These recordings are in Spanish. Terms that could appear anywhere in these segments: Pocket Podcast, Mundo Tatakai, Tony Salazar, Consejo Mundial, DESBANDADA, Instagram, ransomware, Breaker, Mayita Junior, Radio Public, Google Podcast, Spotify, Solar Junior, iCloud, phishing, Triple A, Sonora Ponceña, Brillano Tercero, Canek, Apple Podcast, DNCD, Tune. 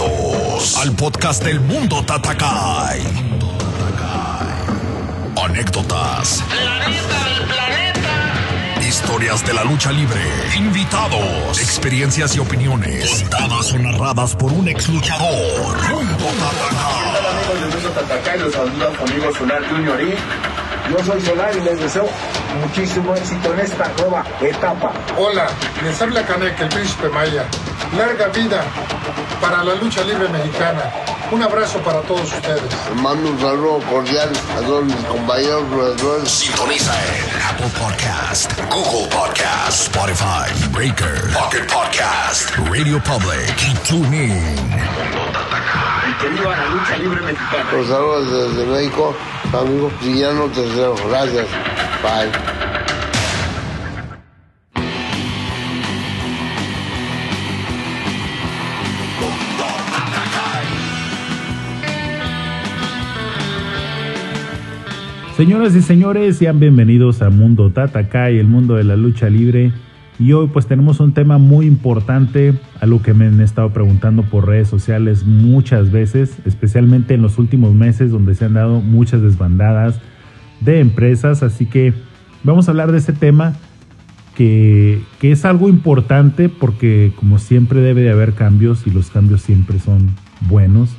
Bienvenidos al podcast del Mundo Tatakai. Anécdotas. La neta del planeta. Historias de la lucha libre. Invitados. Experiencias y opiniones. Contadas o narradas por un ex luchador. Mundo Tatakai. Hola amigos del Mundo Tatakai, los saluda conmigo Solar Junior y yo soy Solar y les deseo muchísimo éxito en esta nueva etapa. Hola, les habla Canek, el príncipe maya. Larga vida para la lucha libre mexicana. Un abrazo para todos ustedes. Mando un saludo cordial a todos mis compañeros. Sintoniza en Apple Podcast, Google Podcast, Spotify, Breaker, Pocket Podcast, Radio Public y Tune. Y que viva la lucha libre mexicana. Los saludos desde México, amigos Brillano Tercero. Gracias. Bye. Señoras y señores, sean bienvenidos a Mundo Tatakai, el mundo de la lucha libre. Y hoy pues tenemos un tema muy importante, algo que me han estado preguntando por redes sociales muchas veces, especialmente en los últimos meses donde se han dado muchas desbandadas de empresas, así que vamos a hablar de este tema que es algo importante porque como siempre debe de haber cambios y los cambios siempre son buenos.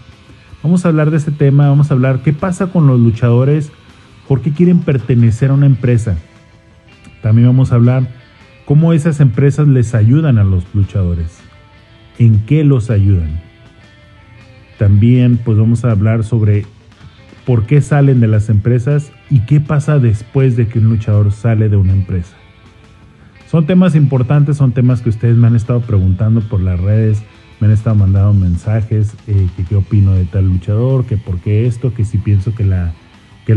Vamos a hablar de este tema, vamos a hablar qué pasa con los luchadores, por qué quieren pertenecer a una empresa. También vamos a hablar cómo esas empresas les ayudan a los luchadores, en qué los ayudan. También pues vamos a hablar sobre por qué salen de las empresas y qué pasa después de que un luchador sale de una empresa. Son temas importantes, son temas que ustedes me han estado preguntando por las redes, me han estado mandando mensajes, que qué opino de tal luchador, que por qué esto, que si pienso que la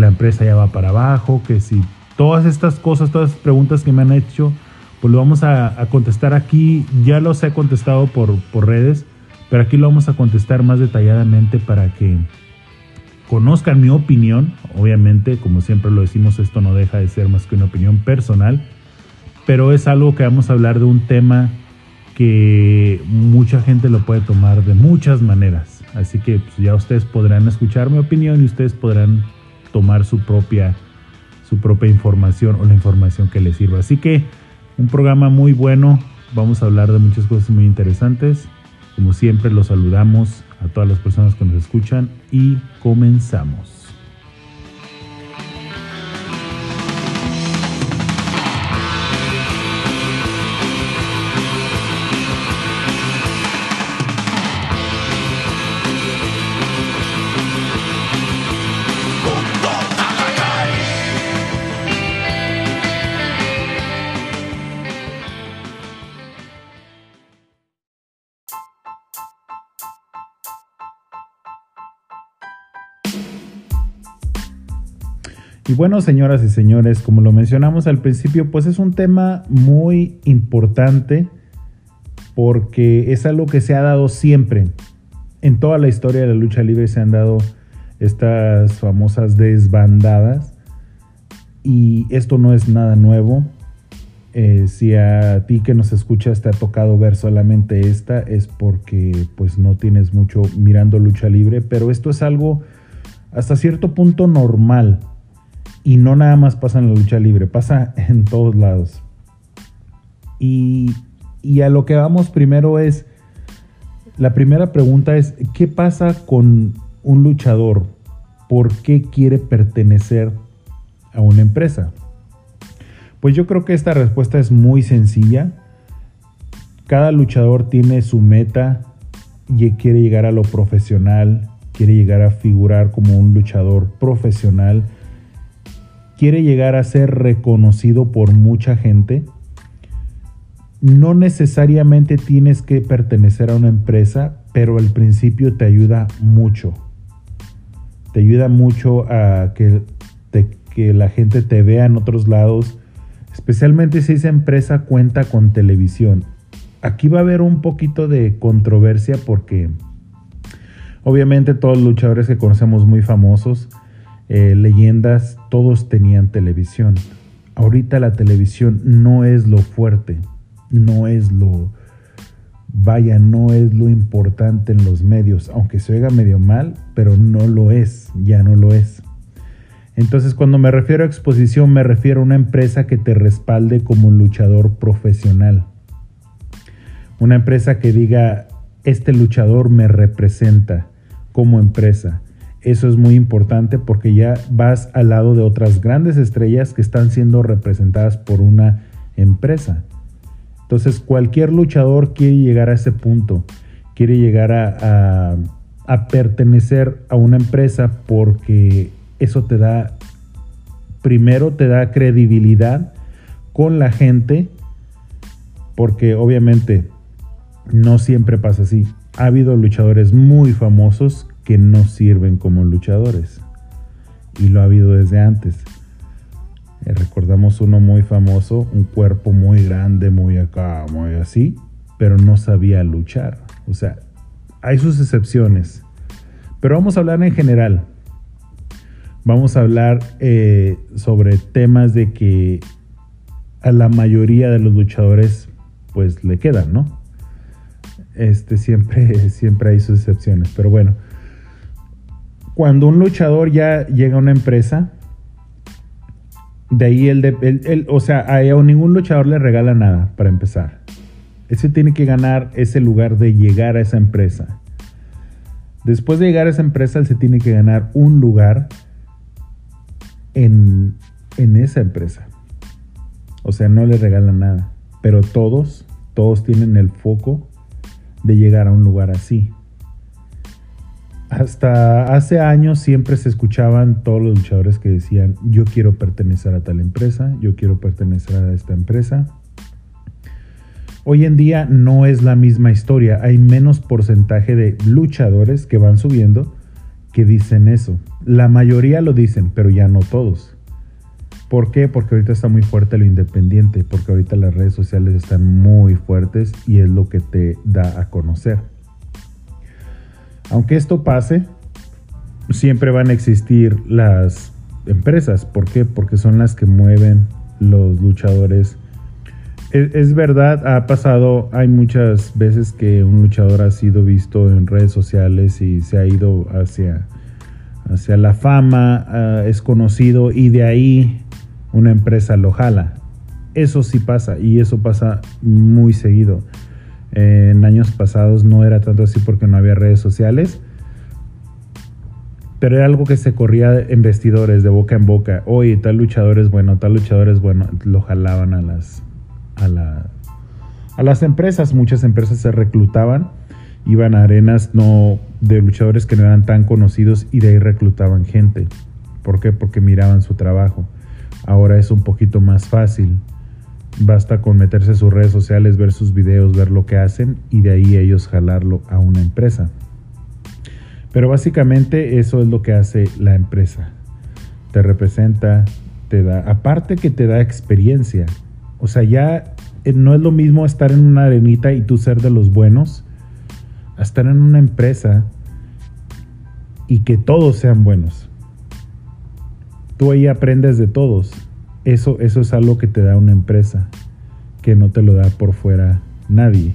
empresa ya va para abajo, que si todas estas cosas, todas estas preguntas que me han hecho, pues lo vamos a contestar aquí. Ya los he contestado por redes, pero aquí lo vamos a contestar más detalladamente para que conozcan mi opinión. Obviamente, como siempre lo decimos, esto no deja de ser más que una opinión personal, pero es algo que vamos a hablar de un tema que mucha gente lo puede tomar de muchas maneras, así que pues, ya ustedes podrán escuchar mi opinión y ustedes podrán tomar su propia información o la información que les sirva. Así que un programa muy bueno, vamos a hablar de muchas cosas muy interesantes. Como siempre, los saludamos a todas las personas que nos escuchan y comenzamos. Y bueno, señoras y señores, como lo mencionamos al principio, pues es un tema muy importante porque es algo que se ha dado siempre. En toda la historia de la lucha libre se han dado estas famosas desbandadas y esto no es nada nuevo. Si a ti que nos escuchas te ha tocado ver solamente esta, es porque pues no tienes mucho mirando lucha libre, pero esto es algo hasta cierto punto normal. Y no nada más pasa en la lucha libre, pasa en todos lados. Y a lo que vamos primero es, la primera pregunta es, ¿qué pasa con un luchador? ¿Por qué quiere pertenecer a una empresa? Pues yo creo que esta respuesta es muy sencilla. Cada luchador tiene su meta y quiere llegar a lo profesional, quiere llegar a figurar como un luchador profesional, quiere llegar a ser reconocido por mucha gente. No necesariamente tienes que pertenecer a una empresa, pero al principio te ayuda mucho. Te ayuda mucho a que la gente te vea en otros lados, especialmente si esa empresa cuenta con televisión. Aquí va a haber un poquito de controversia porque obviamente todos los luchadores que conocemos muy famosos, leyendas, todos tenían televisión. Ahorita la televisión no es lo fuerte, no es vaya, no es lo importante en los medios, aunque se oiga medio mal, pero no lo es, ya no lo es. Entonces, cuando me refiero a exposición, me refiero a una empresa que te respalde como luchador profesional. Una empresa que diga, este luchador me representa como empresa. Eso es muy importante porque ya vas al lado de otras grandes estrellas que están siendo representadas por una empresa. Entonces, cualquier luchador quiere llegar a ese punto, quiere llegar a pertenecer a una empresa porque eso te da, primero te da credibilidad con la gente, porque obviamente no siempre pasa así. Ha habido luchadores muy famosos que no sirven como luchadores y lo ha habido desde antes. Recordamos uno muy famoso, un cuerpo muy grande, muy acá, muy así, pero no sabía luchar. O sea, hay sus excepciones, pero vamos a hablar en general. Vamos a hablar sobre temas de que a la mayoría de los luchadores pues le quedan, ¿no? Siempre hay sus excepciones, pero bueno. Cuando un luchador ya llega a una empresa, de ahí a ningún luchador le regala nada para empezar. Ese tiene que ganar ese lugar de llegar a esa empresa. Después de llegar a esa empresa, él se tiene que ganar un lugar en esa empresa. O sea, no le regalan nada, pero todos tienen el foco de llegar a un lugar así. Hasta hace años siempre se escuchaban todos los luchadores que decían, yo quiero pertenecer a tal empresa, yo quiero pertenecer a esta empresa. Hoy en día no es la misma historia, hay menos porcentaje de luchadores que van subiendo que dicen eso. La mayoría lo dicen, pero ya no todos. ¿Por qué? Porque ahorita está muy fuerte lo independiente, porque ahorita las redes sociales están muy fuertes y es lo que te da a conocer. Aunque esto pase, siempre van a existir las empresas. ¿Por qué? Porque son las que mueven los luchadores. Es verdad, ha pasado, hay muchas veces que un luchador ha sido visto en redes sociales y se ha ido hacia la fama, es conocido y de ahí una empresa lo jala. Eso sí pasa y eso pasa muy seguido. En años pasados no era tanto así porque no había redes sociales, pero era algo que se corría en vestidores de boca en boca. Oye, tal luchador es bueno, lo jalaban a las empresas. Muchas empresas se reclutaban, iban a arenas no de luchadores que no eran tan conocidos y de ahí reclutaban gente. ¿Por qué? Porque miraban su trabajo. Ahora es un poquito más fácil, basta con meterse a sus redes sociales, ver sus videos, ver lo que hacen y de ahí ellos jalarlo a una empresa. Pero básicamente eso es lo que hace la empresa, te representa, te da, aparte que te da experiencia. O sea, ya no es lo mismo estar en una arenita y tú ser de los buenos a estar en una empresa y que todos sean buenos. Tú ahí aprendes de todos. Eso es algo que te da una empresa, que no te lo da por fuera nadie.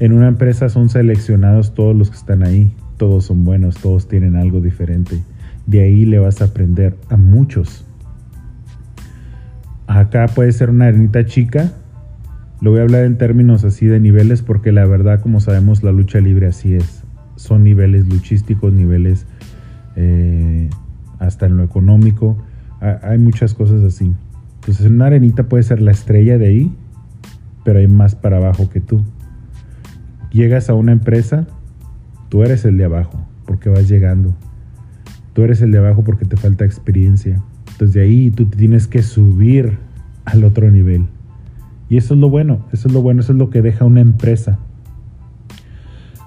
En una empresa son seleccionados todos los que están ahí. Todos son buenos, todos tienen algo diferente. De ahí le vas a aprender a muchos. Acá puede ser una arenita chica. Lo voy a hablar en términos así de niveles porque la verdad, como sabemos, la lucha libre así es. Son niveles luchísticos, niveles hasta en lo económico. Hay muchas cosas así. Entonces una arenita puede ser la estrella de ahí, pero hay más para abajo que tú. Llegas a una empresa, tú eres el de abajo porque vas llegando. Tú eres el de abajo porque te falta experiencia. Entonces de ahí tú tienes que subir al otro nivel. Y eso es lo bueno, eso es lo que deja una empresa.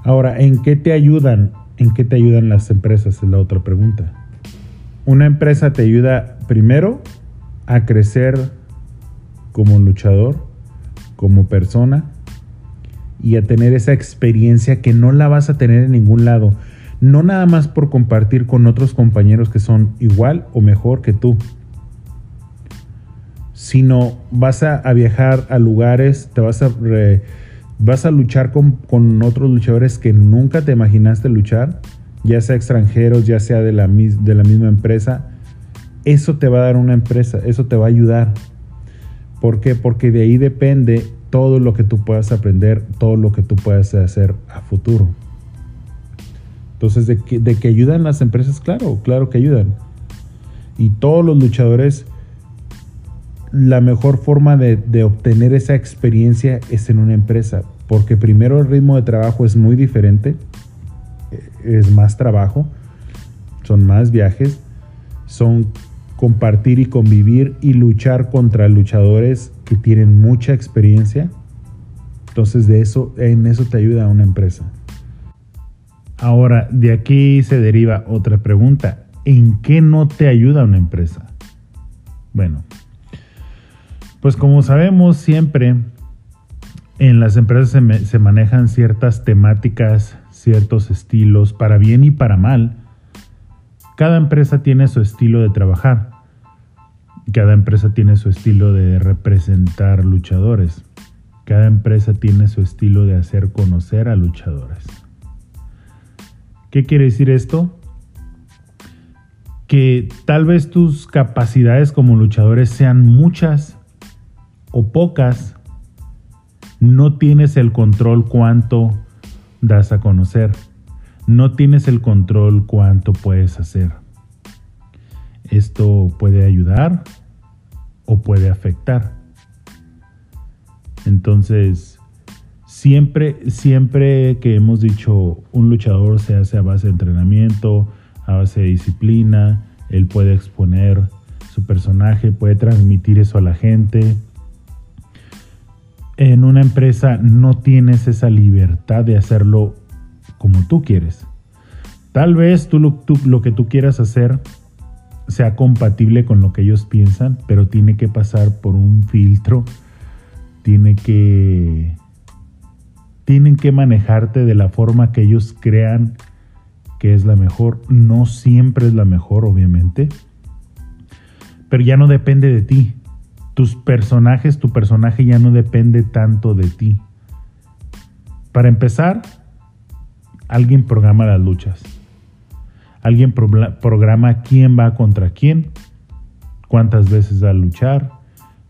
Ahora, ¿en qué te ayudan? ¿En qué te ayudan las empresas? Es la otra pregunta. Una empresa te ayuda primero a crecer como luchador, como persona y a tener esa experiencia que no la vas a tener en ningún lado. No nada más por compartir con otros compañeros que son igual o mejor que tú, sino vas a viajar a lugares, te vas a Vas a luchar con otros luchadores que nunca te imaginaste luchar, ya sea extranjeros, ya sea de la misma empresa. Eso te va a dar una empresa, eso te va a ayudar. ¿Por qué? Porque de ahí depende todo lo que tú puedas aprender, todo lo que tú puedas hacer a futuro. Entonces, ¿de que ayudan las empresas? Claro, claro que ayudan. Y todos los luchadores, la mejor forma de obtener esa experiencia es en una empresa, porque primero el ritmo de trabajo es muy diferente, es más trabajo, son más viajes, son compartir y convivir y luchar contra luchadores que tienen mucha experiencia. Entonces en eso te ayuda una empresa. Ahora, de aquí se deriva otra pregunta. ¿En qué no te ayuda una empresa? Bueno, pues como sabemos, siempre en las empresas se manejan ciertas temáticas, ciertos estilos, para bien y para mal. Cada empresa tiene su estilo de trabajar. Cada empresa tiene su estilo de representar luchadores. Cada empresa tiene su estilo de hacer conocer a luchadores. ¿Qué quiere decir esto? Que tal vez tus capacidades como luchadores sean muchas o pocas, no tienes el control cuánto das a conocer, no tienes el control cuánto puedes hacer. Esto puede ayudar o puede afectar. Entonces, Siempre que hemos dicho, un luchador se hace a base de entrenamiento, a base de disciplina, él puede exponer su personaje, puede transmitir eso a la gente. En una empresa no tienes esa libertad de hacerlo como tú quieres. Tal vez lo que tú quieras hacer sea compatible con lo que ellos piensan, pero tiene que pasar por un filtro, tienen que manejarte de la forma que ellos crean que es la mejor. No siempre es la mejor, obviamente, pero ya no depende de ti. Tu personaje ya no depende tanto de ti. Para empezar, alguien programa las luchas. Alguien programa quién va contra quién, cuántas veces va a luchar,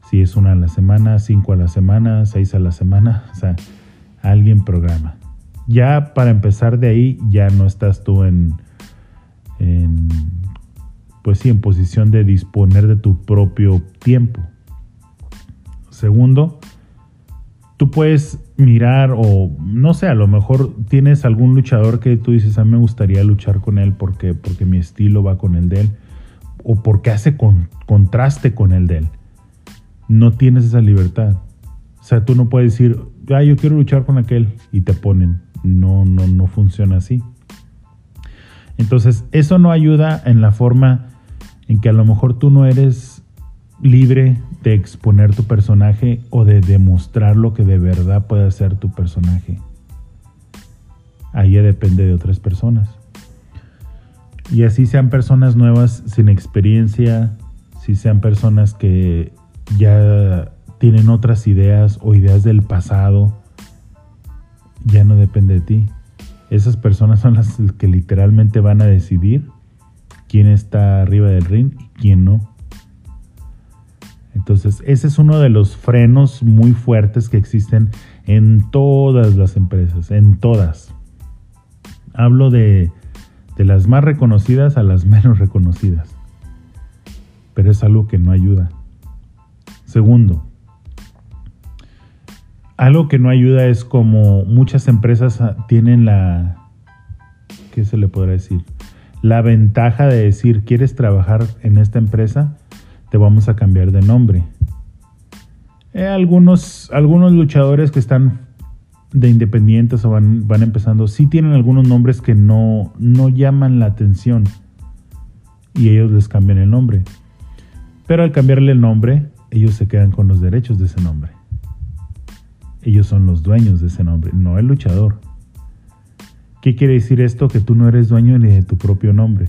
si es 1 a la semana, 5 a la semana, 6 a la semana, o sea, alguien programa. Ya para empezar de ahí, ya no estás tú en posición de disponer de tu propio tiempo. Segundo, tú puedes mirar, o no sé, a lo mejor tienes algún luchador que tú dices, a mí me gustaría luchar con él porque mi estilo va con el de él, o porque hace contraste con el de él. No tienes esa libertad. O sea, tú no puedes decir, yo quiero luchar con aquel, y te ponen. No funciona así. Entonces, eso no ayuda en la forma en que a lo mejor tú no eres libre de exponer tu personaje o de demostrar lo que de verdad puede hacer tu personaje. Ahí ya depende de otras personas. Y así sean personas nuevas sin experiencia, si sean personas que ya tienen otras ideas o ideas del pasado, ya no depende de ti. Esas personas son las que literalmente van a decidir quién está arriba del ring y quién no. Entonces, ese es uno de los frenos muy fuertes que existen en todas las empresas, en todas. Hablo de las más reconocidas a las menos reconocidas, pero es algo que no ayuda. Segundo, algo que no ayuda es como muchas empresas tienen ¿qué se le podrá decir? La ventaja de decir, ¿quieres trabajar en esta empresa? Te vamos a cambiar de nombre. Algunos luchadores que están de independientes o van empezando, sí tienen algunos nombres que no llaman la atención y ellos les cambian el nombre. Pero al cambiarle el nombre, ellos se quedan con los derechos de ese nombre. Ellos son los dueños de ese nombre, no el luchador. ¿Qué quiere decir esto? Que tú no eres dueño ni de tu propio nombre.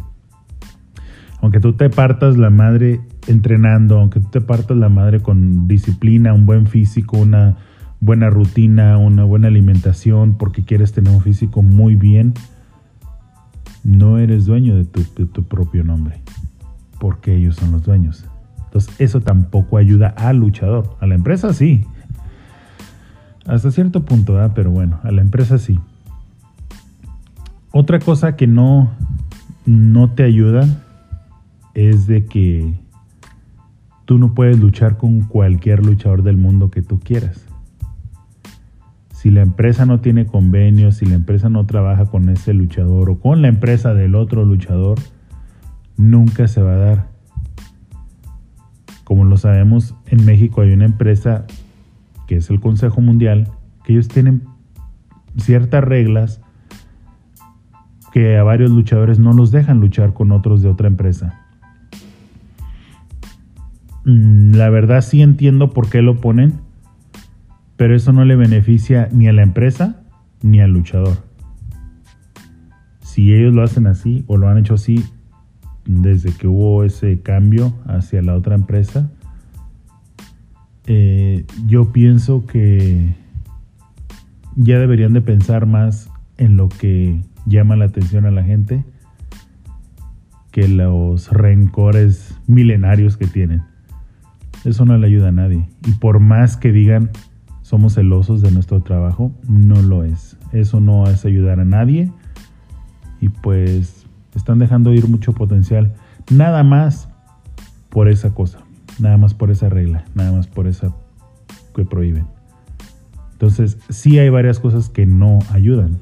Aunque tú te partas la madre entrenando, aunque tú te partas la madre con disciplina, un buen físico, una, buena rutina, una buena alimentación, porque quieres tener un físico muy bien, no eres dueño de tu propio nombre, porque ellos son los dueños. Entonces eso tampoco ayuda al luchador. A la empresa sí, hasta cierto punto, ¿verdad? Pero bueno, a la empresa sí. Otra cosa que no te ayuda es de que tú no puedes luchar con cualquier luchador del mundo que tú quieras. Si la empresa no tiene convenios, si la empresa no trabaja con ese luchador o con la empresa del otro luchador, nunca se va a dar. Como lo sabemos, en México hay una empresa que es el Consejo Mundial, que ellos tienen ciertas reglas que a varios luchadores no los dejan luchar con otros de otra empresa. La verdad sí entiendo por qué lo ponen, pero eso no le beneficia ni a la empresa ni al luchador. Si ellos lo hacen así, o lo han hecho así desde que hubo ese cambio hacia la otra empresa, yo pienso que ya deberían de pensar más en lo que llama la atención a la gente que los rencores milenarios que tienen. Eso no le ayuda a nadie. Y por más que digan somos celosos de nuestro trabajo, no lo es. Eso no hace ayudar a nadie. Y pues están dejando ir mucho potencial. Nada más por esa cosa. Nada más por esa regla, nada más por esa que prohíben. Entonces, sí hay varias cosas que no ayudan.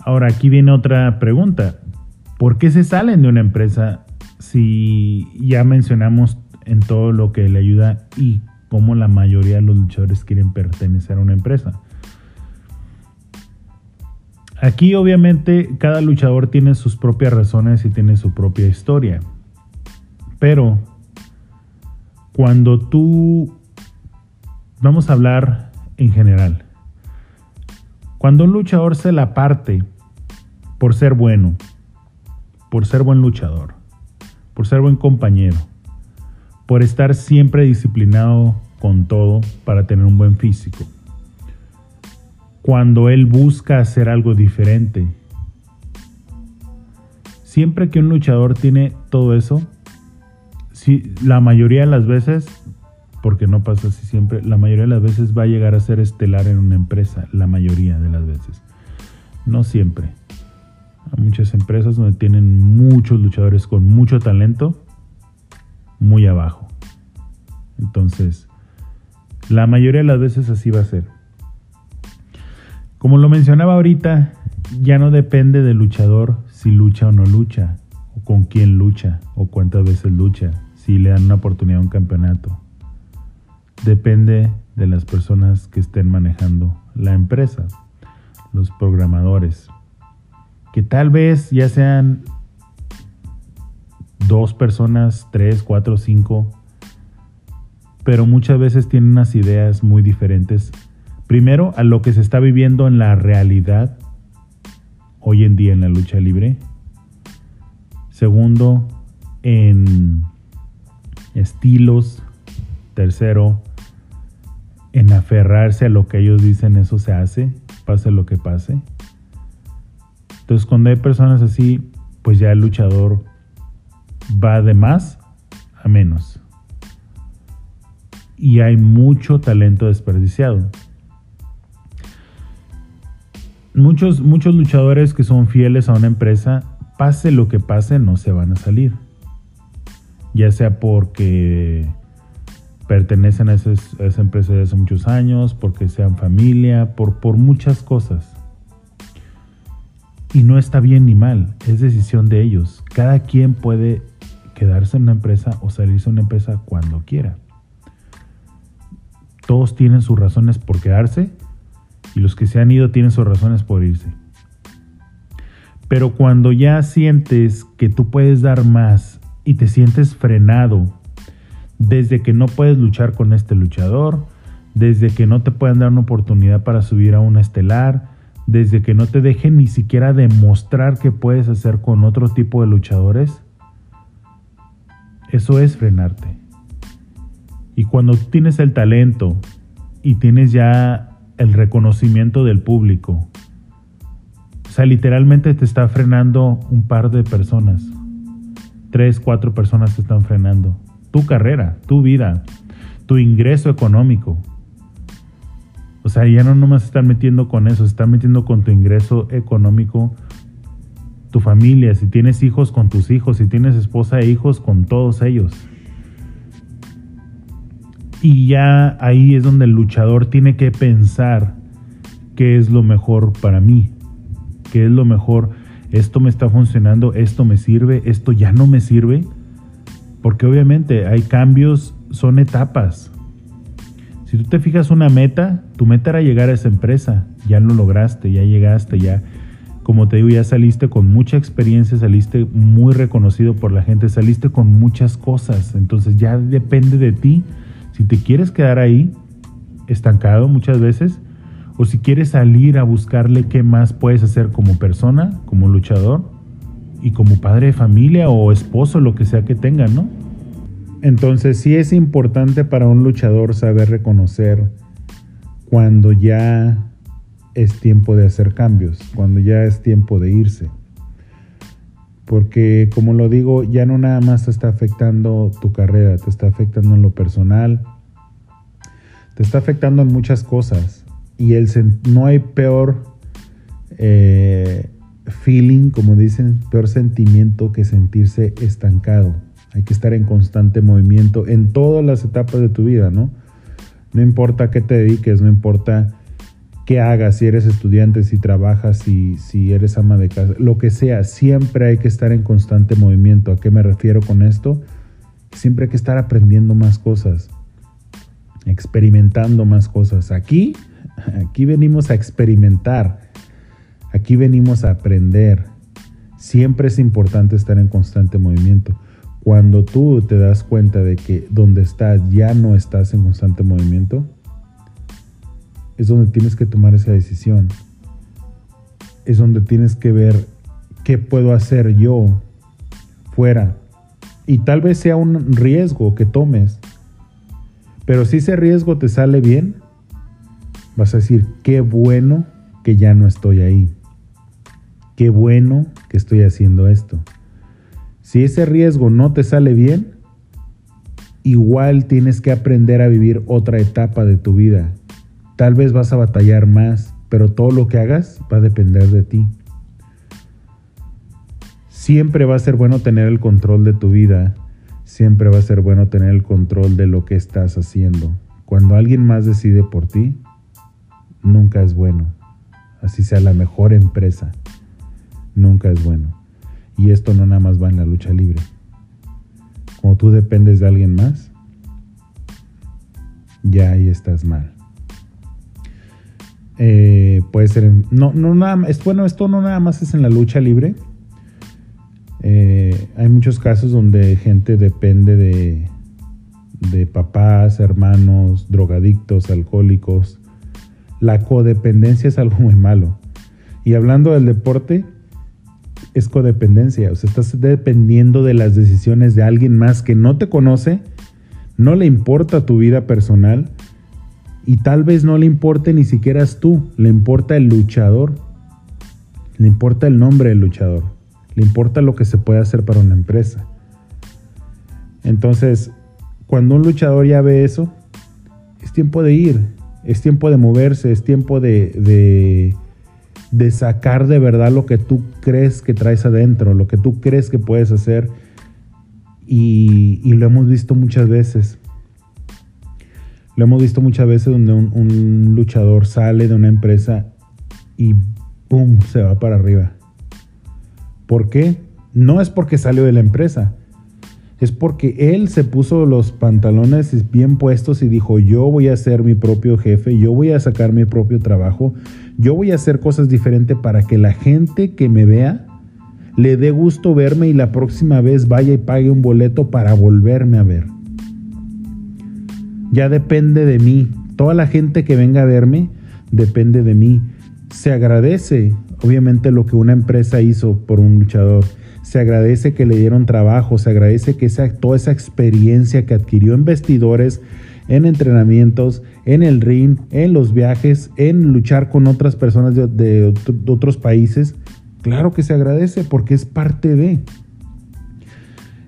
Ahora, aquí viene otra pregunta. ¿Por qué se salen de una empresa si ya mencionamos en todo lo que le ayuda y cómo la mayoría de los luchadores quieren pertenecer a una empresa? Aquí, obviamente, cada luchador tiene sus propias razones y tiene su propia historia. Pero cuando tú, vamos a hablar en general, cuando un luchador se la parte por ser bueno, por ser buen luchador, por ser buen compañero, por estar siempre disciplinado con todo para tener un buen físico, cuando él busca hacer algo diferente, siempre que un luchador tiene todo eso, sí, la mayoría de las veces, porque no pasa así siempre, la mayoría de las veces va a llegar a ser estelar en una empresa, la mayoría de las veces. No siempre. Hay muchas empresas donde tienen muchos luchadores con mucho talento, muy abajo. Entonces, la mayoría de las veces así va a ser. Como lo mencionaba ahorita, ya no depende del luchador si lucha o no lucha, o con quién lucha, o cuántas veces lucha, si le dan una oportunidad a un campeonato. Depende de las personas que estén manejando la empresa, los programadores, que tal vez ya sean 2 personas, 3, 4, 5, pero muchas veces tienen unas ideas muy diferentes, primero a lo que se está viviendo en la realidad hoy en día en la lucha libre. Segundo, en estilos. Tercero, en aferrarse a lo que ellos dicen, eso se hace, pase lo que pase. Entonces, cuando hay personas así, pues ya el luchador va de más a menos. Y hay mucho talento desperdiciado. Muchos luchadores que son fieles a una empresa, pase lo que pase, no se van a salir. Ya sea porque pertenecen a esa empresa desde hace muchos años, porque sean familia, por muchas cosas. Y no está bien ni mal, es decisión de ellos. Cada quien puede quedarse en una empresa o salirse de una empresa cuando quiera. Todos tienen sus razones por quedarse y los que se han ido tienen sus razones por irse. Pero cuando ya sientes que tú puedes dar más y te sientes frenado, desde que no puedes luchar con este luchador, desde que no te pueden dar una oportunidad para subir a una estelar, desde que no te dejen ni siquiera demostrar que puedes hacer con otro tipo de luchadores, eso es frenarte. Y cuando tienes el talento, y tienes ya el reconocimiento del público. O sea, literalmente te está frenando un par de personas. 3, 4 personas te están frenando. Tu carrera, tu vida, tu ingreso económico. O sea, ya no nomás se están metiendo con eso, se están metiendo con tu ingreso económico, tu familia, si tienes hijos, con tus hijos, si tienes esposa e hijos, con todos ellos. Y ya ahí es donde el luchador tiene que pensar qué es lo mejor para mí, qué es lo mejor. Esto me está funcionando, esto me sirve, esto ya no me sirve, porque obviamente hay cambios, son etapas. Si tú te fijas una meta, tu meta era llegar a esa empresa, ya lo lograste, ya llegaste, ya, como te digo, ya saliste con mucha experiencia, saliste muy reconocido por la gente, saliste con muchas cosas. Entonces ya depende de ti si te quieres quedar ahí estancado muchas veces, o si quieres salir a buscarle qué más puedes hacer como persona, como luchador y como padre de familia o esposo, lo que sea que tengan, ¿no? Entonces sí es importante para un luchador saber reconocer cuando ya es tiempo de hacer cambios, cuando ya es tiempo de irse. Porque, como lo digo, ya no nada más te está afectando tu carrera, te está afectando en lo personal, te está afectando en muchas cosas. Y no hay peor feeling, como dicen, peor sentimiento que sentirse estancado. Hay que estar en constante movimiento en todas las etapas de tu vida, ¿no? No importa qué te dediques, no importa qué hagas, si eres estudiante, si trabajas, si eres ama de casa, lo que sea, siempre hay que estar en constante movimiento. ¿A qué me refiero con esto? Siempre hay que estar aprendiendo más cosas, experimentando más cosas. Aquí venimos a experimentar, aquí venimos a aprender. Siempre es importante estar en constante movimiento. Cuando tú te das cuenta de que donde estás ya no estás en constante movimiento, es donde tienes que tomar esa decisión. Es donde tienes que ver qué puedo hacer yo fuera. Y tal vez sea un riesgo que tomes, pero si ese riesgo te sale bien, vas a decir, qué bueno que ya no estoy ahí. Qué bueno que estoy haciendo esto. Si ese riesgo no te sale bien, igual tienes que aprender a vivir otra etapa de tu vida. Tal vez vas a batallar más, pero todo lo que hagas va a depender de ti. Siempre va a ser bueno tener el control de tu vida. Siempre va a ser bueno tener el control de lo que estás haciendo. Cuando alguien más decide por ti, nunca es bueno. Así sea la mejor empresa, nunca es bueno. Y esto no nada más va en la lucha libre. Como tú dependes de alguien más, ya ahí estás mal. Puede ser, esto no nada más es en la lucha libre. Hay muchos casos donde gente depende de papás, hermanos, drogadictos, alcohólicos. La codependencia es algo muy malo. Y hablando del deporte, es codependencia. O sea, estás dependiendo de las decisiones de alguien más que no te conoce, no le importa tu vida personal y tal vez no le importe ni siquiera tú. Le importa el luchador. Le importa el nombre del luchador. Le importa lo que se puede hacer para una empresa. Entonces, cuando un luchador ya ve eso, es tiempo de ir. Es tiempo de moverse, es tiempo de sacar de verdad lo que tú crees que traes adentro, lo que tú crees que puedes hacer. Y lo hemos visto muchas veces. Lo hemos visto muchas veces donde un luchador sale de una empresa y ¡pum!, se va para arriba. ¿Por qué? No es porque salió de la empresa. Es porque él se puso los pantalones bien puestos y dijo, yo voy a ser mi propio jefe, yo voy a sacar mi propio trabajo, yo voy a hacer cosas diferentes para que la gente que me vea le dé gusto verme y la próxima vez vaya y pague un boleto para volverme a ver. Ya depende de mí. Toda la gente que venga a verme depende de mí. Se agradece, obviamente, lo que una empresa hizo por un luchador. Se agradece que le dieron trabajo, se agradece que toda esa experiencia que adquirió en vestidores, en entrenamientos, en el ring, en los viajes, en luchar con otras personas de otros países. Claro que se agradece porque es parte de.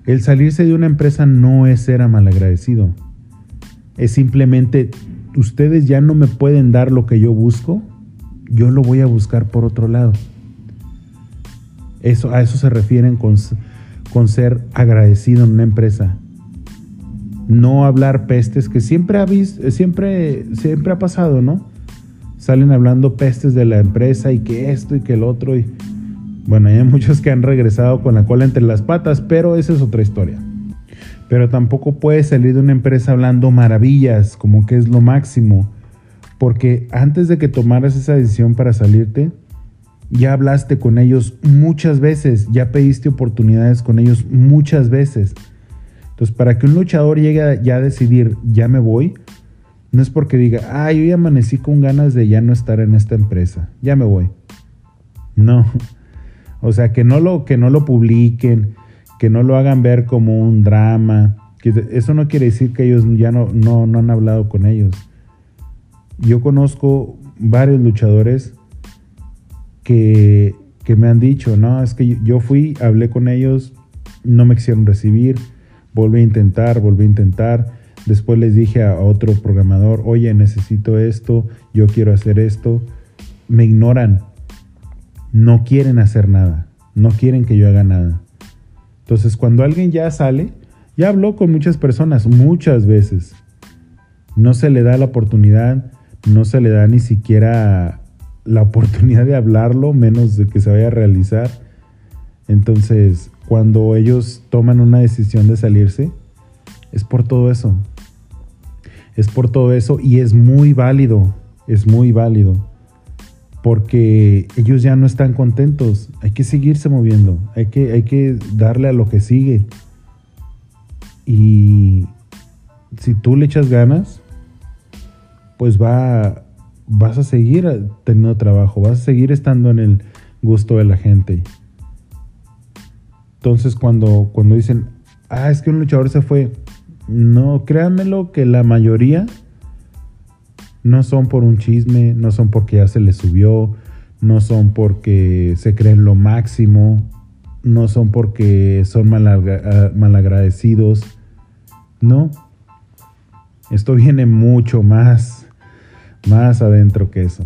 El salirse de una empresa no es ser malagradecido. Es simplemente, ustedes ya no me pueden dar lo que yo busco, yo lo voy a buscar por otro lado. Eso, a eso se refieren con ser agradecido en una empresa. No hablar pestes, que siempre ha pasado, ¿no? Salen hablando pestes de la empresa y que esto y que el otro. Y bueno, hay muchos que han regresado con la cola entre las patas, pero esa es otra historia. Pero tampoco puedes salir de una empresa hablando maravillas, como que es lo máximo. Porque antes de que tomaras esa decisión para salirte, ya hablaste con ellos muchas veces, ya pediste oportunidades con ellos muchas veces. Entonces, para que un luchador llegue ya a decidir, ya me voy, no es porque diga, yo ya amanecí con ganas de ya no estar en esta empresa, ya me voy. No, o sea, que no lo publiquen, que no lo hagan ver como un drama. Eso no quiere decir que ellos ya no han hablado con ellos. Yo conozco varios luchadores que me han dicho, no, es que yo fui, hablé con ellos, no me quisieron recibir, volví a intentar, después les dije a otro programador, oye, necesito esto, yo quiero hacer esto, me ignoran, no quieren hacer nada, no quieren que yo haga nada. Entonces, cuando alguien ya sale, ya habló con muchas personas, muchas veces, no se le da la oportunidad, no se le da ni siquiera la oportunidad de hablarlo, menos de que se vaya a realizar. Entonces, cuando ellos toman una decisión de salirse, es por todo eso. Es por todo eso y es muy válido. Es muy válido. Porque ellos ya no están contentos. Hay que seguirse moviendo. Hay que darle a lo que sigue. Y si tú le echas ganas, pues vas a seguir teniendo trabajo, vas a seguir estando en el gusto de la gente. Entonces, cuando dicen, es que un luchador se fue, no, créanmelo que la mayoría no son por un chisme, no son porque ya se les subió, no son porque se creen lo máximo, no son porque son malagradecidos, no. Esto viene mucho más adentro que eso.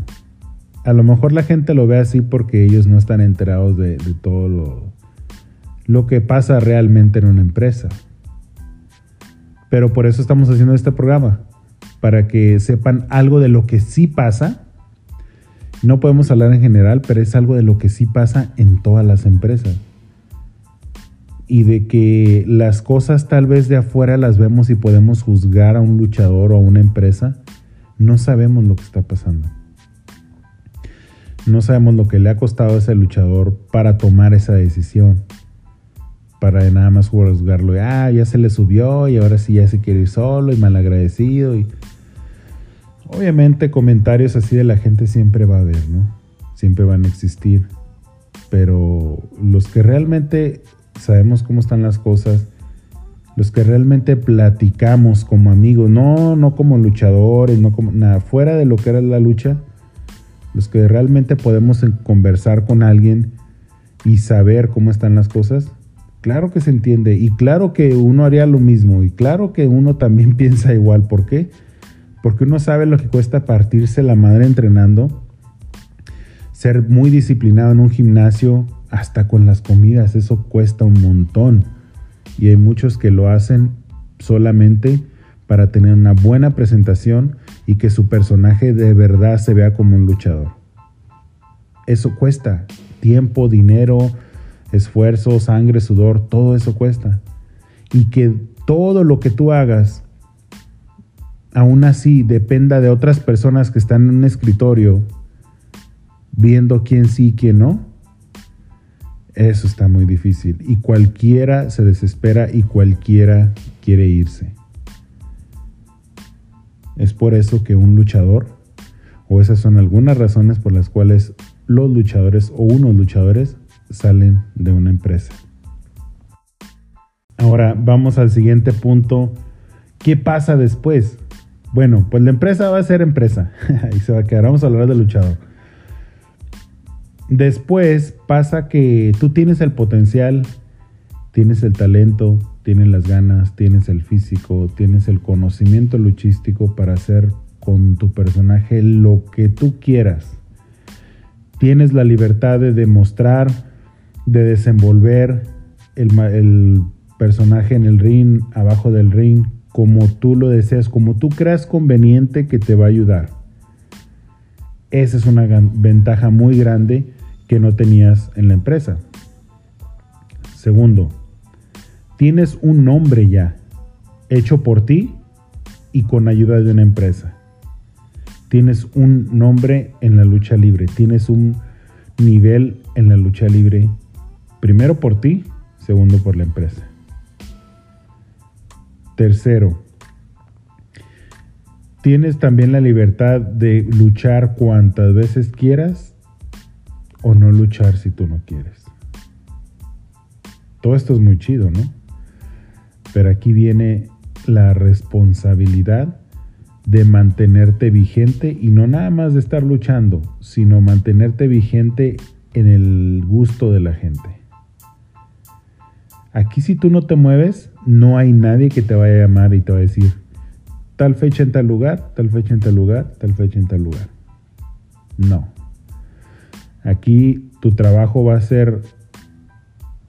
A lo mejor la gente lo ve así porque ellos no están enterados de todo lo que pasa realmente en una empresa. Pero por eso estamos haciendo este programa, para que sepan algo de lo que sí pasa. No podemos hablar en general, pero es algo de lo que sí pasa en todas las empresas. Y de que las cosas tal vez de afuera las vemos y podemos juzgar a un luchador o a una empresa. No sabemos lo que está pasando. No sabemos lo que le ha costado a ese luchador para tomar esa decisión. Para nada más juzgarlo. Ya se le subió y ahora sí ya se quiere ir solo y malagradecido. Y obviamente comentarios así de la gente siempre va a haber, ¿no? Siempre van a existir. Pero los que realmente sabemos cómo están las cosas, los que realmente platicamos como amigos, no como luchadores, no como nada, fuera de lo que era la lucha, los que realmente podemos conversar con alguien y saber cómo están las cosas, claro que se entiende y claro que uno haría lo mismo y claro que uno también piensa igual. ¿Por qué? Porque uno sabe lo que cuesta partirse la madre entrenando, ser muy disciplinado en un gimnasio, hasta con las comidas, eso cuesta un montón. Y hay muchos que lo hacen solamente para tener una buena presentación y que su personaje de verdad se vea como un luchador. Eso cuesta. Tiempo, dinero, esfuerzo, sangre, sudor, todo eso cuesta. Y que todo lo que tú hagas, aún así, dependa de otras personas que están en un escritorio viendo quién sí y quién no. Eso está muy difícil y cualquiera se desespera y cualquiera quiere irse. Es por eso que un luchador, o esas son algunas razones por las cuales los luchadores o unos luchadores salen de una empresa. Ahora vamos al siguiente punto. ¿Qué pasa después? Bueno, pues la empresa va a ser empresa. Ahí se va a quedar. Vamos a hablar del luchador. Después pasa que tú tienes el potencial, tienes el talento, tienes las ganas, tienes el físico, tienes el conocimiento luchístico para hacer con tu personaje lo que tú quieras. Tienes la libertad de demostrar, de desenvolver el personaje en el ring, abajo del ring, como tú lo deseas, como tú creas conveniente que te va a ayudar. Esa es una ventaja muy grande que no tenías en la empresa. Segundo, tienes un nombre ya hecho por ti y con ayuda de una empresa. Tienes un nombre en la lucha libre, tienes un nivel en la lucha libre, primero por ti, segundo por la empresa. Tercero, tienes también la libertad de luchar cuantas veces quieras o no luchar si tú no quieres. Todo esto es muy chido, ¿no? Pero aquí viene la responsabilidad de mantenerte vigente y no nada más de estar luchando, sino mantenerte vigente en el gusto de la gente. Aquí si tú no te mueves, no hay nadie que te vaya a llamar y te va a decir tal fecha en tal lugar, tal fecha en tal lugar, tal fecha en tal lugar. No. Aquí tu trabajo va a ser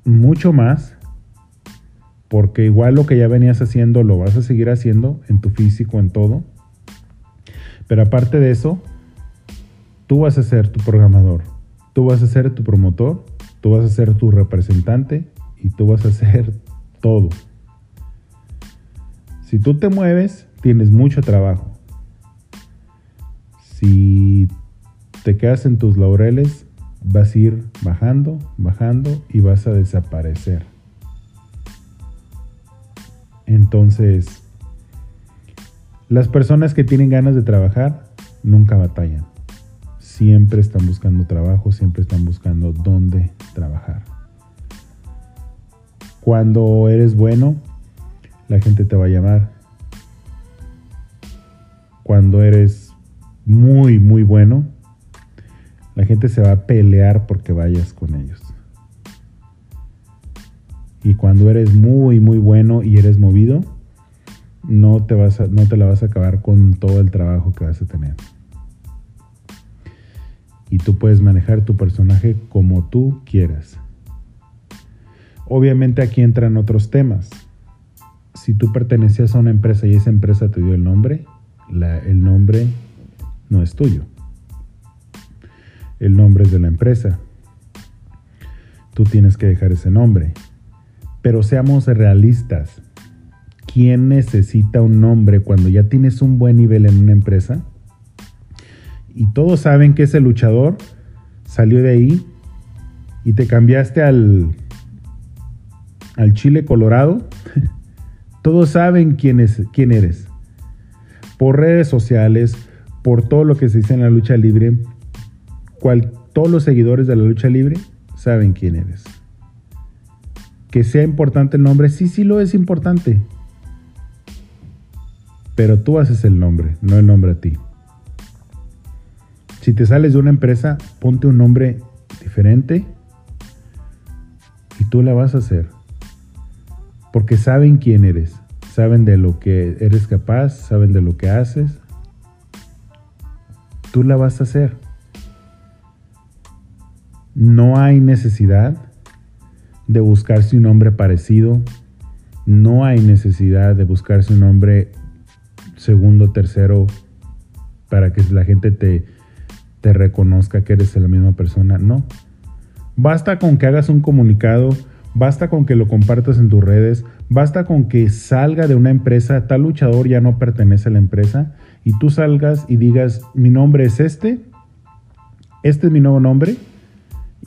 mucho más, porque igual lo que ya venías haciendo lo vas a seguir haciendo en tu físico, en todo. Pero aparte de eso, tú vas a ser tu programador, tú vas a ser tu promotor, tú vas a ser tu representante, y tú vas a hacer todo. Si tú te mueves, tienes mucho trabajo. Si te quedas en tus laureles, vas a ir bajando, bajando y vas a desaparecer. Entonces, las personas que tienen ganas de trabajar nunca batallan. Siempre están buscando trabajo, siempre están buscando dónde trabajar. Cuando eres bueno, la gente te va a llamar. Cuando eres muy, muy bueno, la gente se va a pelear porque vayas con ellos. Y cuando eres muy, muy bueno y eres movido, no te la vas a acabar con todo el trabajo que vas a tener. Y tú puedes manejar tu personaje como tú quieras. Obviamente aquí entran otros temas. Si tú pertenecías a una empresa y esa empresa te dio el nombre, el nombre no es tuyo. El nombre es de la empresa. Tú tienes que dejar ese nombre. Pero seamos realistas. ¿Quién necesita un nombre cuando ya tienes un buen nivel en una empresa? Y todos saben que ese luchador salió de ahí y te cambiaste al chile colorado. Todos saben quién eres. Por redes sociales, por todo lo que se dice en la lucha libre, todos los seguidores de la lucha libre saben quién eres. Que sea importante el nombre, sí lo es importante. Pero tú haces el nombre, no el nombre a ti. Si te sales de una empresa, ponte un nombre diferente y tú la vas a hacer. Porque saben quién eres, saben de lo que eres capaz, saben de lo que haces. Tú la vas a hacer. No hay necesidad de buscarse un nombre parecido. No hay necesidad de buscarse un nombre segundo, tercero, para que la gente te reconozca que eres la misma persona. No. Basta con que hagas un comunicado. Basta con que lo compartas en tus redes, basta con que salga de una empresa, tal luchador ya no pertenece a la empresa, y tú salgas y digas, mi nombre es este es mi nuevo nombre,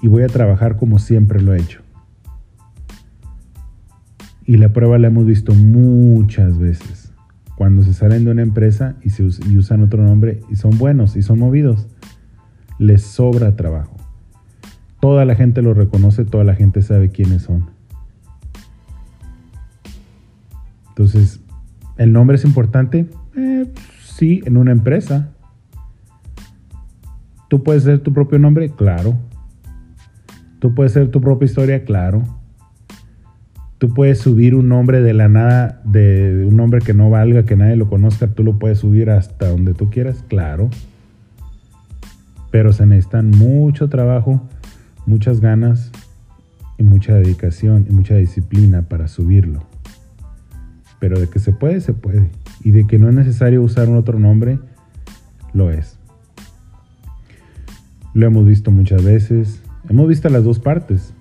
y voy a trabajar como siempre lo he hecho. Y la prueba la hemos visto muchas veces, cuando se salen de una empresa y usan otro nombre, y son buenos, y son movidos, les sobra trabajo. Toda la gente lo reconoce, toda la gente sabe quiénes son. Entonces, ¿el nombre es importante? sí en una empresa. ¿Tú puedes ser tu propio nombre? Claro. ¿Tú puedes ser tu propia historia? Claro. Tú puedes subir un nombre de la nada, de un nombre que no valga, que nadie lo conozca, tú lo puedes subir hasta donde tú quieras, claro. Pero se necesitan mucho trabajo, muchas ganas y mucha dedicación y mucha disciplina para subirlo. Pero de que se puede, se puede. Y de que no es necesario usar un otro nombre, lo es. Lo hemos visto muchas veces. Hemos visto las dos partes.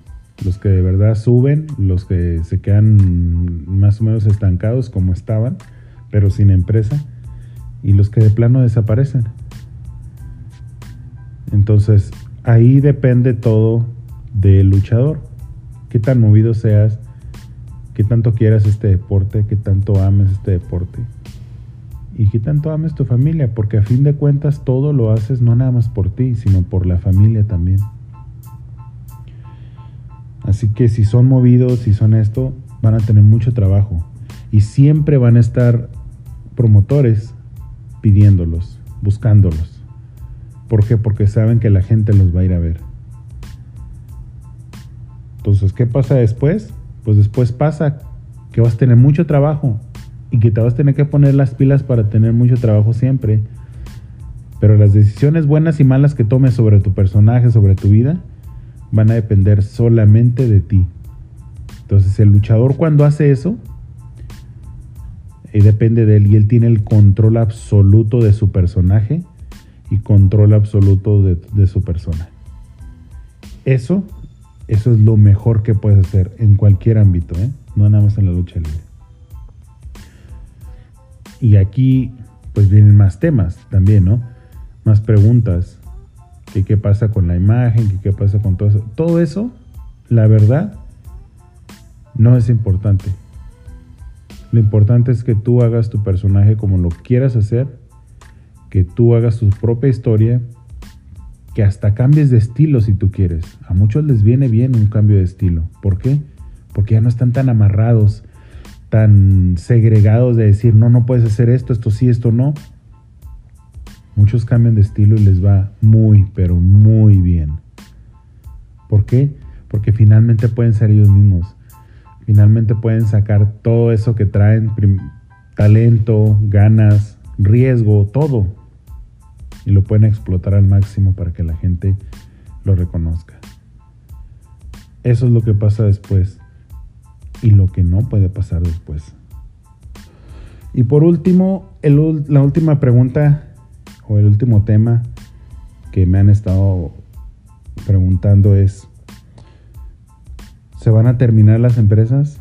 Los que de verdad suben, los que se quedan más o menos estancados como estaban, pero sin empresa, y los que de plano desaparecen. Entonces, ahí depende todo del luchador. Qué tan movido seas, qué tanto quieras este deporte, qué tanto ames este deporte y qué tanto ames tu familia, porque a fin de cuentas todo lo haces no nada más por ti, sino por la familia también. Así que si son movidos, si son esto, van a tener mucho trabajo. Y siempre van a estar promotores pidiéndolos, buscándolos. ¿Por qué? Porque saben que la gente los va a ir a ver. Entonces, ¿qué pasa después? Pues después pasa que vas a tener mucho trabajo y que te vas a tener que poner las pilas para tener mucho trabajo siempre. Pero las decisiones buenas y malas que tomes sobre tu personaje, sobre tu vida, van a depender solamente de ti. Entonces el luchador, cuando hace eso, depende de él, y él tiene el control absoluto de su personaje y control absoluto de su persona. Eso es lo mejor que puedes hacer en cualquier ámbito, no nada más en la lucha libre. Y aquí pues vienen más temas también, ¿no? Más preguntas. Que qué pasa con la imagen, que qué pasa con todo eso. Todo eso, la verdad, no es importante. Lo importante es que tú hagas tu personaje como lo quieras hacer, que tú hagas tu propia historia, que hasta cambies de estilo si tú quieres. A muchos les viene bien un cambio de estilo. ¿Por qué? Porque ya no están tan amarrados, tan segregados de decir, no puedes hacer esto sí, esto no. Muchos cambian de estilo y les va muy, pero muy bien. ¿Por qué? Porque finalmente pueden ser ellos mismos. Finalmente pueden sacar todo eso que traen, talento, ganas, riesgo, todo. Y lo pueden explotar al máximo para que la gente lo reconozca. Eso es lo que pasa después y lo que no puede pasar después. Y por último, la última pregunta, o el último tema que me han estado preguntando es, ¿se van a terminar las empresas?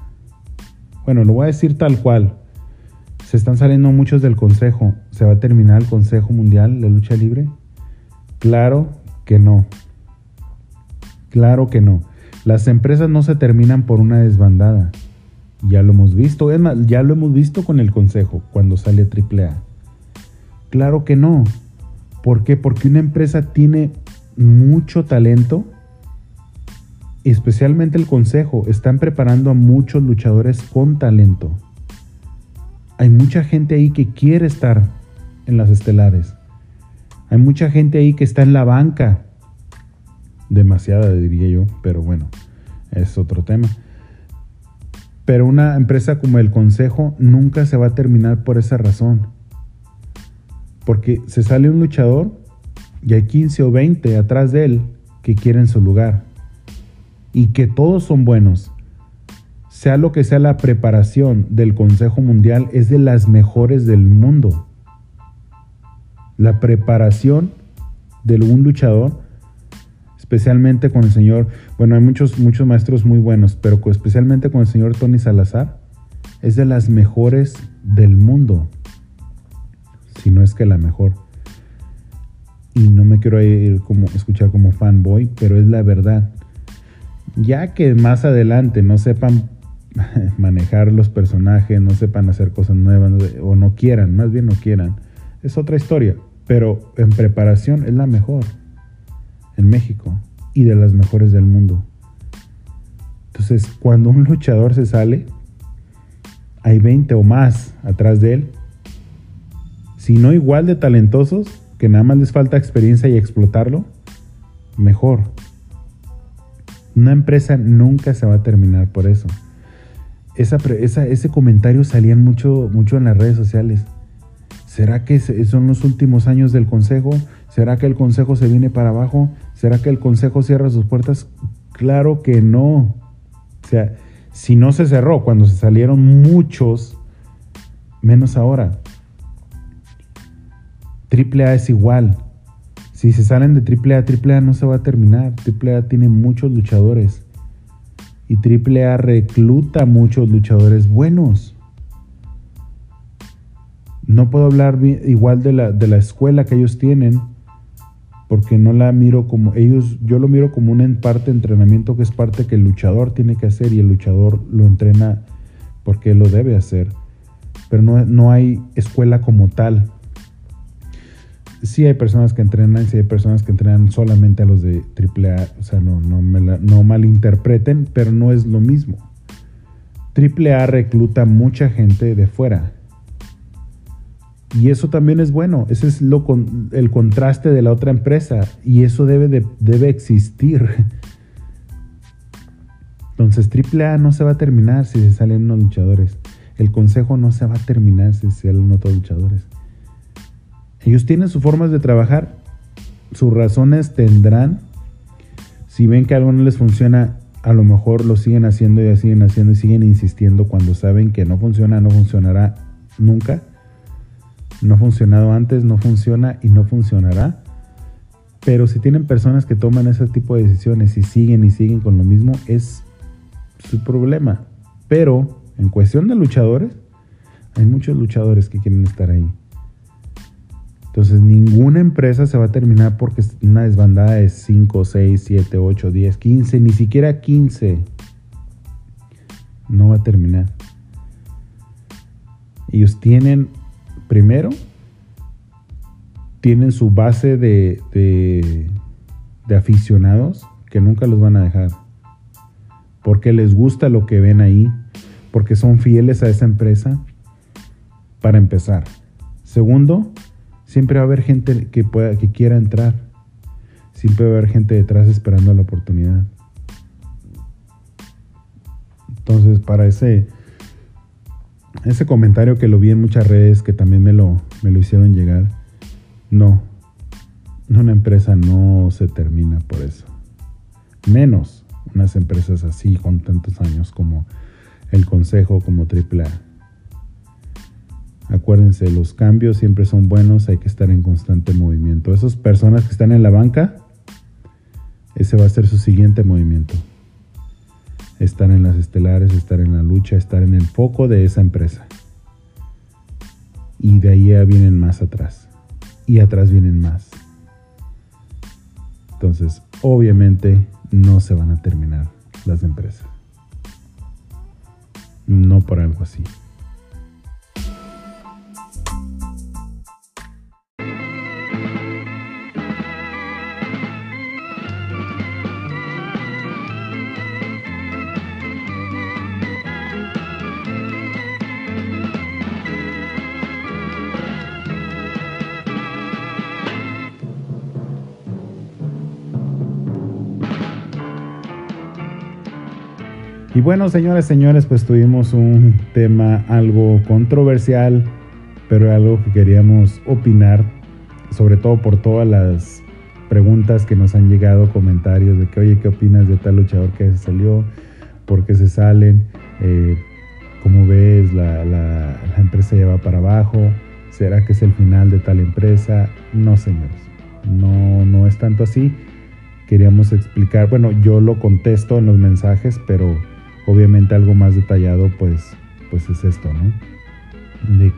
Bueno, lo voy a decir tal cual. Se están saliendo muchos del consejo. ¿Se va a terminar el Consejo Mundial de Lucha Libre? Claro que no. Claro que no. Las empresas no se terminan por una desbandada. Ya lo hemos visto. Es más, ya lo hemos visto con el Consejo cuando sale Triple A. Claro que no. ¿Por qué? Porque una empresa tiene mucho talento, especialmente el Consejo. Están preparando a muchos luchadores con talento. Hay mucha gente ahí que quiere estar en las estelares. Hay mucha gente ahí que está en la banca. Demasiada, diría yo, pero bueno, es otro tema. Pero una empresa como el Consejo nunca se va a terminar por esa razón. Porque se sale un luchador y hay 15 o 20 atrás de él que quieren su lugar. Y que todos son buenos. Sea lo que sea, la preparación del Consejo Mundial es de las mejores del mundo. La preparación de un luchador, especialmente con el señor... Bueno, hay muchos maestros muy buenos, pero especialmente con el señor Tony Salazar, es de las mejores del mundo. Si no es que la mejor. Y no me quiero ir como escuchar como fanboy, pero es la verdad. Ya que más adelante no sepan manejar los personajes, no sepan hacer cosas nuevas, o no quieran, más bien no quieran, es otra historia. Pero en preparación es la mejor en México y de las mejores del mundo. Entonces, cuando un luchador se sale, hay 20 o más atrás de él. sino igual de talentosos, que nada más les falta experiencia y explotarlo, mejor. Una empresa nunca se va a terminar por eso. Ese comentario salía mucho en las redes sociales. ¿Será que son los últimos años del consejo? ¿Será que el consejo se viene para abajo? ¿Será que el consejo cierra sus puertas? Claro que no. O sea, si no se cerró cuando se salieron muchos, menos ahora. Triple A es igual. Si se salen de Triple A no se va a terminar. Triple A tiene muchos luchadores. Y Triple A recluta muchos luchadores buenos. No puedo hablar igual de la escuela que ellos tienen, porque no la miro como ellos. Yo lo miro como una parte de entrenamiento, que es parte que el luchador tiene que hacer, y el luchador lo entrena porque lo debe hacer. Pero no hay escuela como tal. Sí hay personas que entrenan, solamente a los de AAA. O sea, no malinterpreten, pero no es lo mismo. AAA recluta mucha gente de fuera. Y eso también es bueno. Ese es el contraste de la otra empresa. Y eso debe existir. Entonces, AAA no se va a terminar si se salen unos luchadores. El consejo no se va a terminar si se salen otros luchadores. Ellos tienen sus formas de trabajar, sus razones tendrán. Si ven que algo no les funciona, a lo mejor lo siguen haciendo y siguen haciendo y siguen insistiendo cuando saben que no funciona, no funcionará nunca. No ha funcionado antes, no funciona y no funcionará. Pero si tienen personas que toman ese tipo de decisiones y siguen con lo mismo, es su problema. Pero en cuestión de luchadores, hay muchos luchadores que quieren estar ahí. Entonces, ninguna empresa se va a terminar porque es una desbandada de 5, 6, 7, 8, 10, 15, ni siquiera 15. No va a terminar. Ellos tienen, primero, tienen su base de aficionados que nunca los van a dejar. Porque les gusta lo que ven ahí, porque son fieles a esa empresa, para empezar. Segundo, siempre va a haber gente que quiera entrar. Siempre va a haber gente detrás esperando la oportunidad. Entonces, para ese comentario que lo vi en muchas redes, que también me lo hicieron llegar, no. Una empresa no se termina por eso. Menos unas empresas así, con tantos años como el Consejo, como AAA. Acuérdense, los cambios siempre son buenos, hay que estar en constante movimiento. Esas personas que están en la banca, ese va a ser su siguiente movimiento. Estar en las estelares, estar en la lucha, estar en el foco de esa empresa. Y de ahí ya vienen más atrás. Y atrás vienen más. Entonces, obviamente, no se van a terminar las empresas. No por algo así. Y bueno, señores, pues tuvimos un tema algo controversial, pero algo que queríamos opinar, sobre todo por todas las preguntas que nos han llegado, comentarios de que, oye, ¿qué opinas de tal luchador que se salió? ¿Por qué se salen? ¿Cómo ves? ¿La empresa ya va para abajo? ¿Será que es el final de tal empresa? No, señores, no es tanto así. Queríamos explicar, bueno, yo lo contesto en los mensajes, pero obviamente algo más detallado, pues es esto, ¿no? De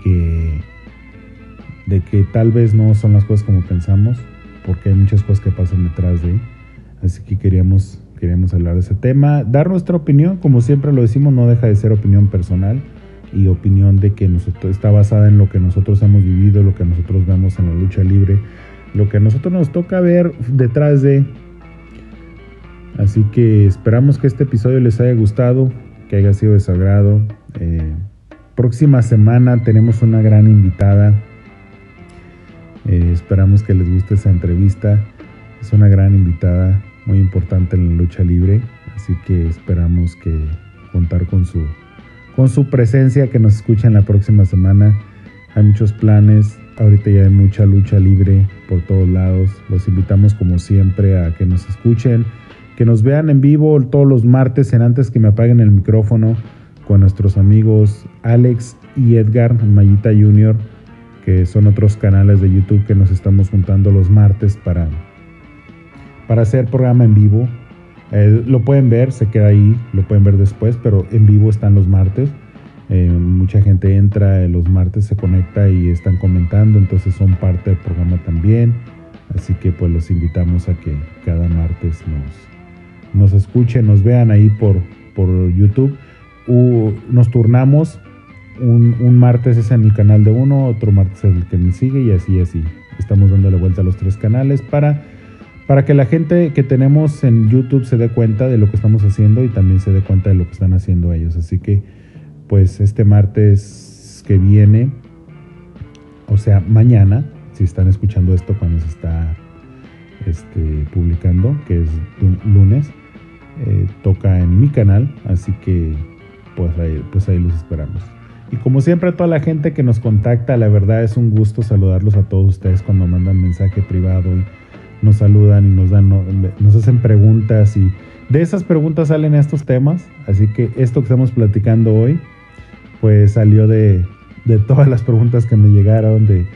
que tal vez no son las cosas como pensamos, porque hay muchas cosas que pasan detrás de ahí. Así que queríamos hablar de ese tema, dar nuestra opinión, como siempre lo decimos, no deja de ser opinión personal y opinión de que nosotros, está basada en lo que nosotros hemos vivido, lo que nosotros vemos en la lucha libre, lo que a nosotros nos toca ver detrás de. Así que esperamos que este episodio les haya gustado, que haya sido de su agrado. Próxima semana tenemos una gran invitada Esperamos que les guste esa entrevista. Es una gran invitada, muy importante en la lucha libre, así que esperamos que contar con su presencia, que nos escuchen la próxima semana. Hay muchos planes, ahorita ya hay mucha lucha libre por todos lados. Los invitamos como siempre a que nos escuchen, que nos vean en vivo todos los martes en Antes que me apaguen el micrófono con nuestros amigos Alex y Edgar, Mayita Junior, que son otros canales de YouTube que nos estamos juntando los martes para hacer programa en vivo. Lo pueden ver, se queda ahí, lo pueden ver después, pero en vivo están los martes. Mucha gente entra los martes, se conecta y están comentando, entonces son parte del programa también. Así que pues los invitamos a que cada martes nos escuchen, nos vean ahí por YouTube. Nos turnamos, un martes es en el canal de uno, otro martes es el que me sigue y así. Estamos dándole vuelta a los tres canales para que la gente que tenemos en YouTube se dé cuenta de lo que estamos haciendo y también se dé cuenta de lo que están haciendo ellos. Así que pues este martes que viene, o sea mañana, si están escuchando esto cuando se está publicando, que es lunes, toca en mi canal, así que pues ahí los esperamos. Y como siempre, a toda la gente que nos contacta, la verdad es un gusto saludarlos a todos ustedes cuando mandan mensaje privado y nos saludan y nos hacen preguntas, y de esas preguntas salen estos temas. Así que esto que estamos platicando hoy pues salió de todas las preguntas que me llegaron de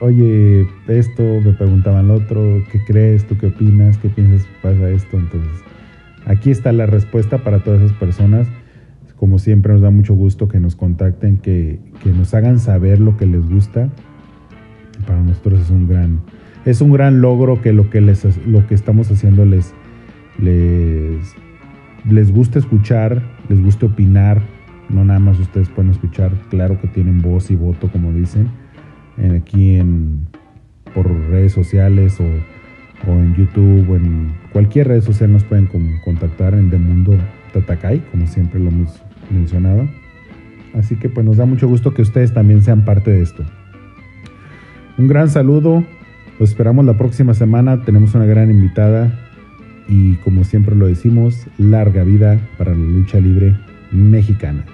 oye, esto me preguntaban, lo otro, ¿qué crees? ¿Tú qué opinas? ¿Qué piensas que pasa esto? Entonces aquí está la respuesta para todas esas personas. Como siempre, nos da mucho gusto que nos contacten, que nos hagan saber lo que les gusta. Para nosotros es un gran logro que lo que estamos haciendo les gusta escuchar, les gusta opinar. No nada más ustedes pueden escuchar, claro que tienen voz y voto, como dicen, por redes sociales o en YouTube, o en cualquier red social nos pueden contactar en The Mundo Tatakai, como siempre lo hemos mencionado. Así que pues nos da mucho gusto que ustedes también sean parte de esto. Un gran saludo, los esperamos la próxima semana, tenemos una gran invitada. Y como siempre lo decimos, larga vida para la lucha libre mexicana.